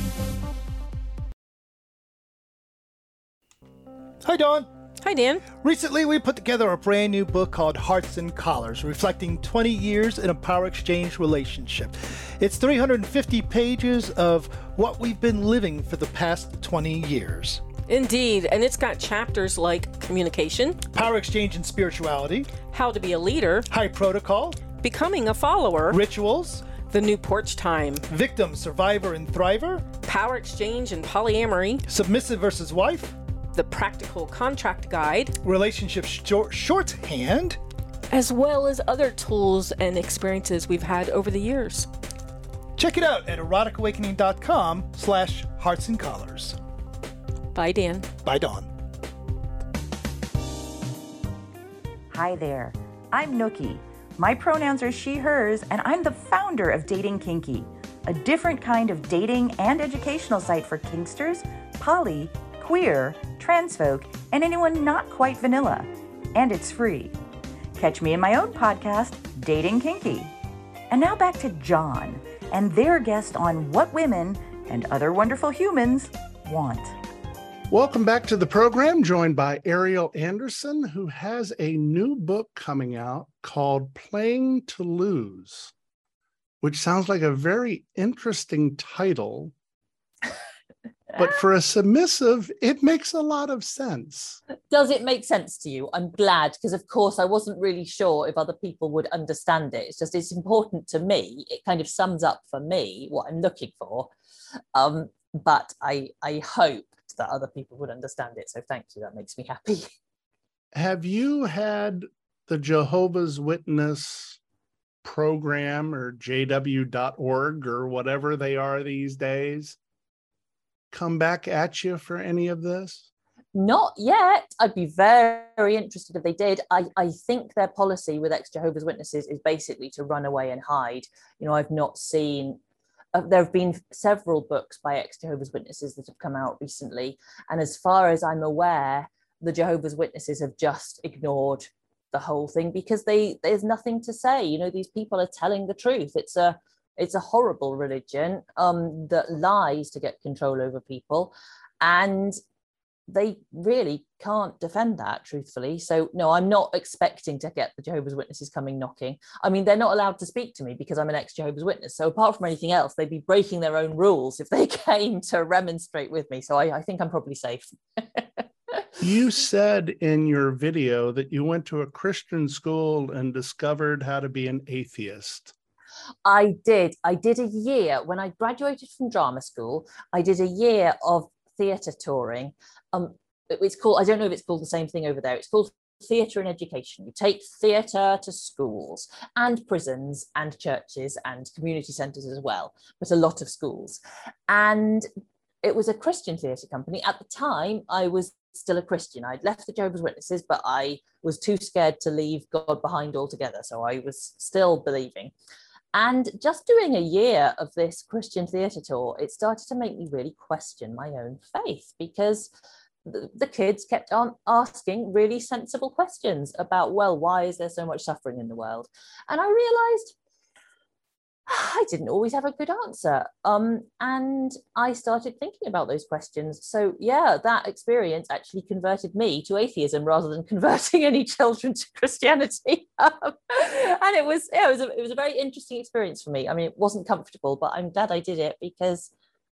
Hi, Dawn. Hi, Dan. Recently, we put together a brand new book called Hearts and Collars, reflecting twenty years in a power exchange relationship. It's three hundred fifty pages of what we've been living for the past twenty years. Indeed, and it's got chapters like communication, power exchange and spirituality, how to be a leader, high protocol, becoming a follower, rituals, the new porch time, victim, survivor, and thriver, power exchange and polyamory, submissive versus wife, the practical contract guide, relationship short, shorthand, as well as other tools and experiences we've had over the years. Check it out at erotic awakening dot com slash hearts and collars. Bye, Dan. Bye, Dawn. Hi there. I'm Nookie. My pronouns are she, hers, and I'm the founder of Dating Kinky, a different kind of dating and educational site for kinksters, poly, queer, trans folk, and anyone not quite vanilla. And it's free. Catch me in my own podcast, Dating Kinky. And now back to John and their guest on What Women and Other Wonderful Humans Want. Welcome back to the program, joined by Ariel Anderssen, who has a new book coming out called Playing to Lose, which sounds like a very interesting title. But for a submissive, it makes a lot of sense. Does it make sense to you? I'm glad, because of course I wasn't really sure if other people would understand it. It's just, it's important to me. It kind of sums up for me what I'm looking for. Um, but I, I hoped that other people would understand it. So thank you. That makes me happy. Have you had the Jehovah's Witness program or J W dot org or whatever they are these days come back at you for any of this? Not yet. I'd be very interested if they did. I, I think their policy with ex-Jehovah's Witnesses is basically to run away and hide. You know, I've not seen, uh, there have been several books by ex-Jehovah's Witnesses that have come out recently. And as far as I'm aware, the Jehovah's Witnesses have just ignored the whole thing because they there's nothing to say. You know, these people are telling the truth. It's a It's a horrible religion um, that lies to get control over people, and they really can't defend that truthfully. So no, I'm not expecting to get the Jehovah's Witnesses coming knocking. I mean, they're not allowed to speak to me because I'm an ex-Jehovah's Witness. So apart from anything else, they'd be breaking their own rules if they came to remonstrate with me. So I, I think I'm probably safe. You said in your video that you went to a Christian school and discovered how to be an atheist. I did. I did a year when I graduated from drama school. I did a year of theatre touring. Um, it's called, I don't know if it's called the same thing over there. It's called theatre in education. You take theatre to schools and prisons and churches and community centres as well, but a lot of schools. And it was a Christian theatre company. At the time, I was still a Christian. I'd left the Jehovah's Witnesses, but I was too scared to leave God behind altogether. So I was still believing. And just doing a year of this Christian theatre tour, it started to make me really question my own faith, because the, the kids kept on asking really sensible questions about, well, why is there so much suffering in the world? And I realised I didn't always have a good answer. Um, and I started thinking about those questions. So yeah, that experience actually converted me to atheism rather than converting any children to Christianity. um, and it was, yeah, it was, a, it was a very interesting experience for me. I mean, it wasn't comfortable, but I'm glad I did it because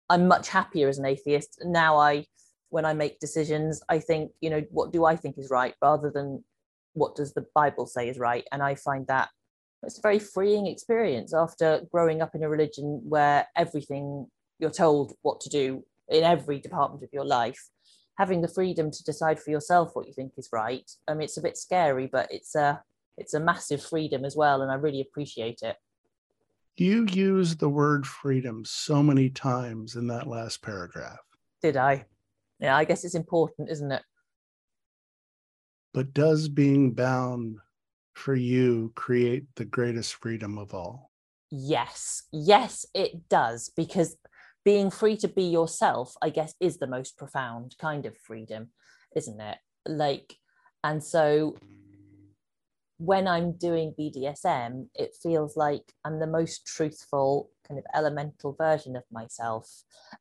I'm much happier as an atheist. Now I, when I make decisions, I think, you know, what do I think is right rather than what does the Bible say is right? And I find that it's a very freeing experience after growing up in a religion where everything, you're told what to do in every department of your life. Having the freedom to decide for yourself what you think is right, I mean, it's a bit scary, but it's a, it's a massive freedom as well, and I really appreciate it. You used the word freedom so many times in that last paragraph. Did I? Yeah, I guess it's important, isn't it? But does being bound for you create the greatest freedom of all? Yes. Yes, it does. Because being free to be yourself, I guess, is the most profound kind of freedom, isn't it? Like, and so when I'm doing B D S M, it feels like I'm the most truthful, kind of elemental version of myself.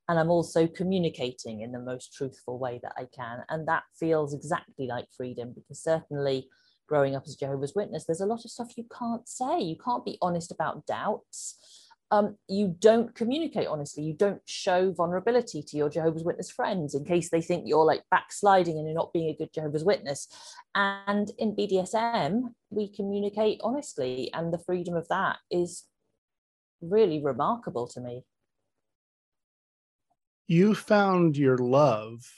And I'm also communicating in the most truthful way that I can. And that feels exactly like freedom, because certainly growing up as a Jehovah's Witness, there's a lot of stuff you can't say. You can't be honest about doubts. Um, you don't communicate honestly. You don't show vulnerability to your Jehovah's Witness friends in case they think you're like backsliding and you're not being a good Jehovah's Witness. And in B D S M, we communicate honestly, and the freedom of that is really remarkable to me. You found your love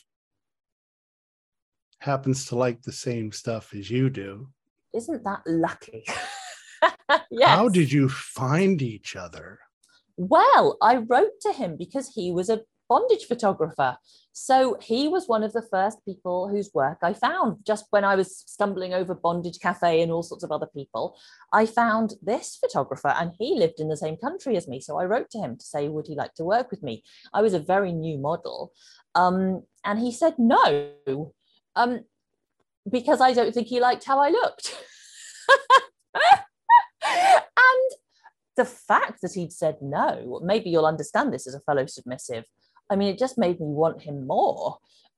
happens to like the same stuff as you do. Isn't that lucky? Yes. How did you find each other? Well, I wrote to him because he was a bondage photographer. So he was one of the first people whose work I found. Just when I was stumbling over Bondage Cafe and all sorts of other people, I found this photographer, and he lived in the same country as me. So I wrote to him to say, would he like to work with me? I was a very new model. Um, and he said no, um, because I don't think he liked how I looked. And the fact that he'd said no, maybe you'll understand this as a fellow submissive, I mean, it just made me want him more.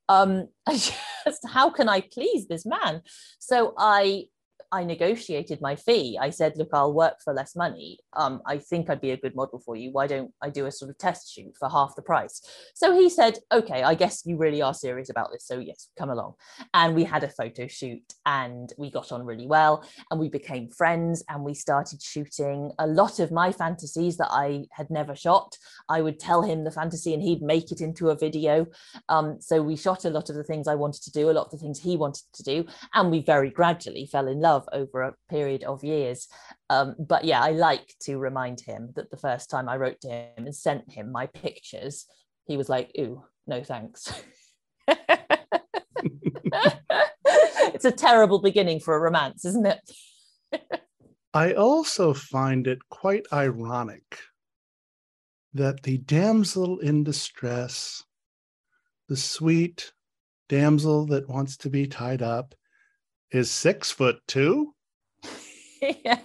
Um, I just, how can I please this man? So I, I negotiated my fee. I said, look, I'll work for less money. Um, I think I'd be a good model for you. Why don't I do a sort of test shoot for half the price? So he said, okay, I guess you really are serious about this. So yes, come along. And we had a photo shoot, and we got on really well, and we became friends, and we started shooting a lot of my fantasies that I had never shot. I would tell him the fantasy and he'd make it into a video. Um, so we shot a lot of the things I wanted to do, a lot of the things he wanted to do. And we very gradually fell in love over a period of years. Um, but yeah, I like to remind him that the first time I wrote to him and sent him my pictures, he was like, ooh, no thanks. It's a terrible beginning for a romance, isn't it? I also find it quite ironic that the damsel in distress, the sweet damsel that wants to be tied up, is six foot two. Yeah.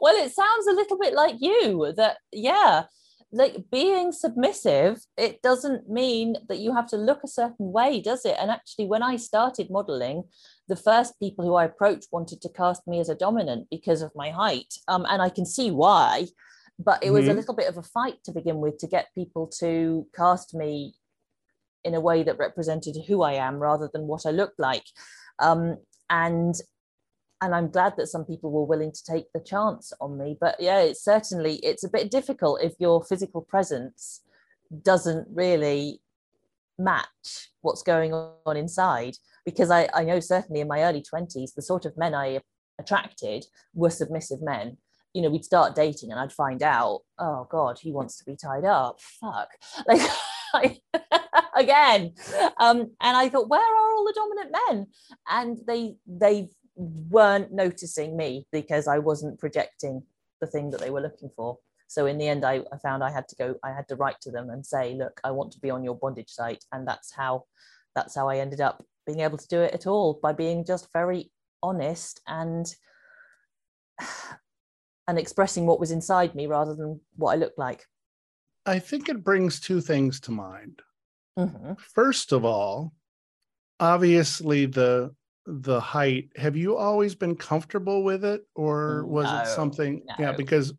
Well, it sounds a little bit like you, that, yeah, like being submissive, it doesn't mean that you have to look a certain way, does it? And actually, when I started modeling, the first people who I approached wanted to cast me as a dominant because of my height. Um, and I can see why, but it was mm-hmm. a little bit of a fight to begin with to get people to cast me in a way that represented who I am rather than what I looked like. Um, and and I'm glad that some people were willing to take the chance on me. But yeah, it's certainly, it's a bit difficult if your physical presence doesn't really match what's going on inside. Because I, I know certainly in my early twenties, the sort of men I attracted were submissive men. You know, we'd start dating and I'd find out, oh God, he wants to be tied up, fuck. Like, again, um, and I thought, where are all the dominant men? And they they weren't noticing me because I wasn't projecting the thing that they were looking for. So in the end, I, I found I had to go, I had to write to them and say, look, I want to be on your bondage site. And that's how that's how I ended up being able to do it at all, by being just very honest and and expressing what was inside me rather than what I looked like. I think it brings two things to mind. Mm-hmm. First of all, obviously the the height. Have you always been comfortable with it, or was no, it something? No. Yeah, because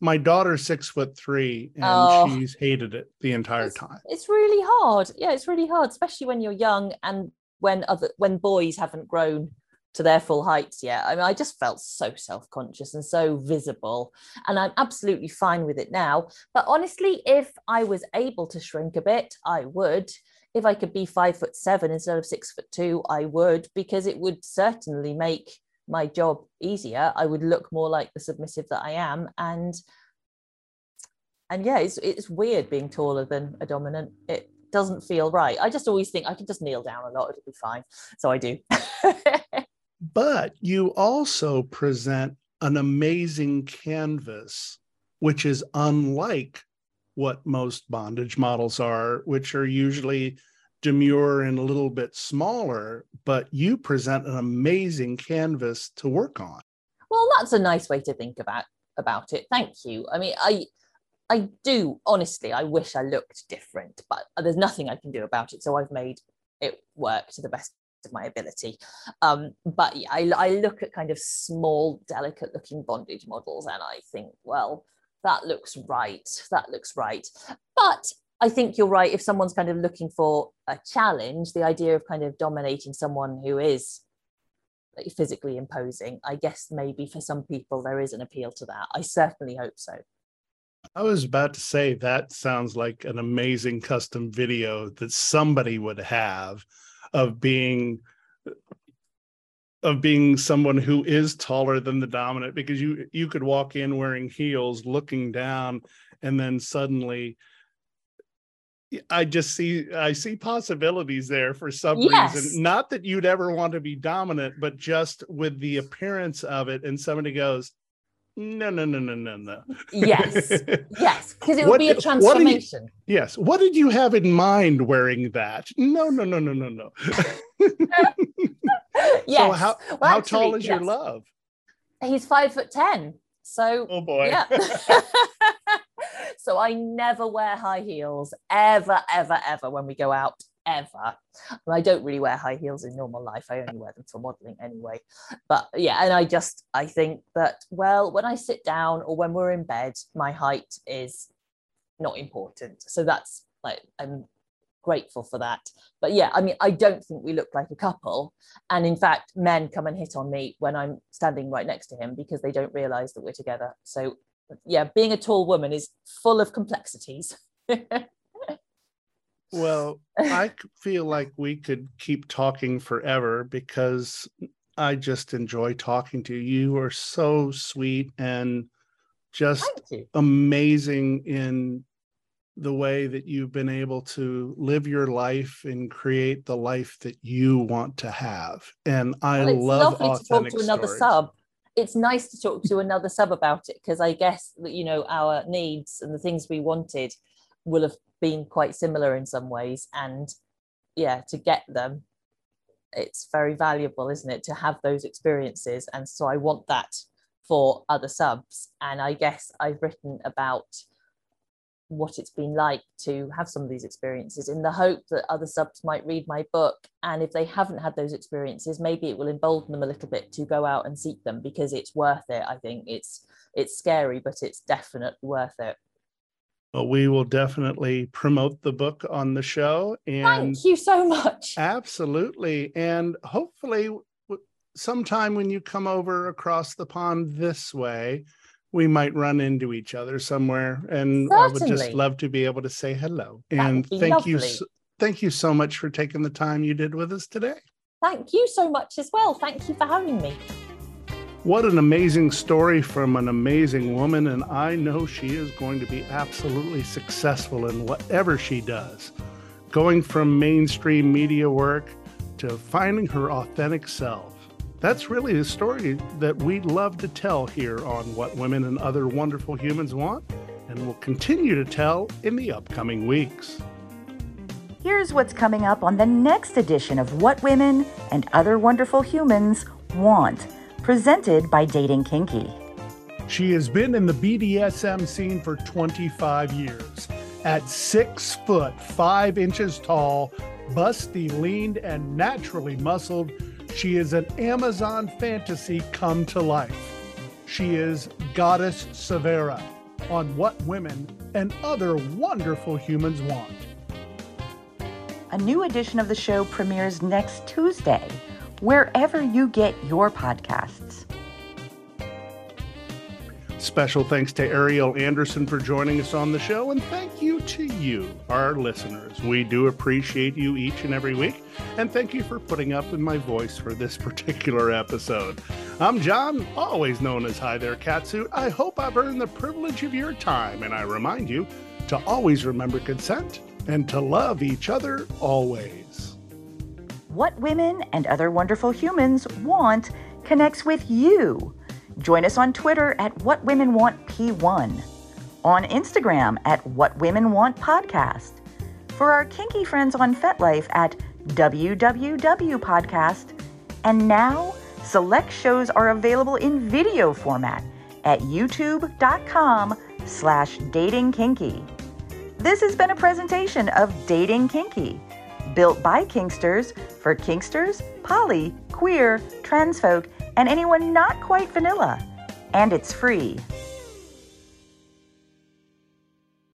my daughter's six foot three, and oh, she's hated it the entire it's, time. It's really hard. Yeah, it's really hard, especially when you're young and when other when boys haven't grown to their full heights yet. I mean, I just felt so self-conscious and so visible, and I'm absolutely fine with it now. But honestly, if I was able to shrink a bit, I would. If I could be five foot seven instead of six foot two, I would, because it would certainly make my job easier. I would look more like the submissive that I am. And and yeah, it's it's weird being taller than a dominant. It doesn't feel right. I just always think I could just kneel down a lot, it'll be fine. So I do. But you also present an amazing canvas, which is unlike what most bondage models are, which are usually demure and a little bit smaller, but you present an amazing canvas to work on. Well, that's a nice way to think about about it. Thank you. I mean, I I do, honestly, I wish I looked different, but there's nothing I can do about it. So I've made it work to the best of my ability. Um, but yeah, I, I look at kind of small, delicate looking bondage models and I think, well, that looks right, that looks right. But I think you're right, if someone's kind of looking for a challenge, the idea of kind of dominating someone who is physically imposing, I guess maybe for some people there is an appeal to that. I certainly hope so. I was about to say, that sounds like an amazing custom video that somebody would have of being... of being someone who is taller than the dominant, because you you could walk in wearing heels, looking down, and then suddenly I just see I see possibilities there for some yes. reason. Not that you'd ever want to be dominant, but just with the appearance of it, and somebody goes, no, no, no, no, no, no. Yes, yes, because it would what, be a transformation. What you, yes. What did you have in mind wearing that? No, no, no, no, no, no. Yes. So how, well, how actually, tall is yes. your love? He's five foot ten. So oh boy. Yeah. So I never wear high heels ever, ever, ever when we go out. Ever. I don't really wear high heels in normal life. I only wear them for modeling anyway. But yeah, and I just, I think that, well, when I sit down or when we're in bed, my height is not important. So that's like, I'm grateful for that. But yeah, I mean, I don't think we look like a couple. And in fact, men come and hit on me when I'm standing right next to him because they don't realize that we're together. So yeah, being a tall woman is full of complexities. Well, I feel like we could keep talking forever because I just enjoy talking to you. You are so sweet and just amazing in the way that you've been able to live your life and create the life that you want to have. And I well, it's love authentic lovely to talk to another stories. Sub. It's nice to talk to another sub about it because I guess that, you know, our needs and the things we wanted will have been quite similar in some ways, and yeah, to get them, it's very valuable, isn't it, to have those experiences. And so I want that for other subs, and I guess I've written about what it's been like to have some of these experiences in the hope that other subs might read my book, and if they haven't had those experiences, maybe it will embolden them a little bit to go out and seek them, because it's worth it. I think it's it's scary, but it's definitely worth it. Well, we will definitely promote the book on the show. And thank you so much. Absolutely. And hopefully sometime when you come over across the pond this way, we might run into each other somewhere. And certainly. I would just love to be able to say hello. That and thank lovely. you. Thank you so much for taking the time you did with us today. Thank you so much as well. Thank you for having me. What an amazing story from an amazing woman, and I know she is going to be absolutely successful in whatever she does. Going from mainstream media work to finding her authentic self. That's really the story that we love to tell here on What Women and Other Wonderful Humans Want, and will continue to tell in the upcoming weeks. Here's what's coming up on the next edition of What Women and Other Wonderful Humans Want, presented by Dating Kinky. She has been in the B D S M scene for twenty-five years. At six foot, five inches tall, busty, lean, and naturally muscled, she is an Amazon fantasy come to life. She is Goddess Severa on What Women and Other Wonderful Humans Want. A new edition of the show premieres next Tuesday, wherever you get your podcasts. Special thanks to Ariel Anderssen for joining us on the show, and thank you to you, our listeners. We do appreciate you each and every week, and thank you for putting up with my voice for this particular episode. I'm John, always known as Hi There Catsuit. I hope I've earned the privilege of your time, and I remind you to always remember consent and to love each other always. What women and other wonderful humans want connects with you. Join us on Twitter at What Women Want P one, on Instagram at What Women Want Podcast, for our kinky friends on FetLife at W W W Podcast, and now select shows are available in video format at youtube.com slash dating kinky. This has been a presentation of Dating Kinky, built by Kinksters for Kinksters, poly, queer, trans folk, and anyone not quite vanilla. And it's free.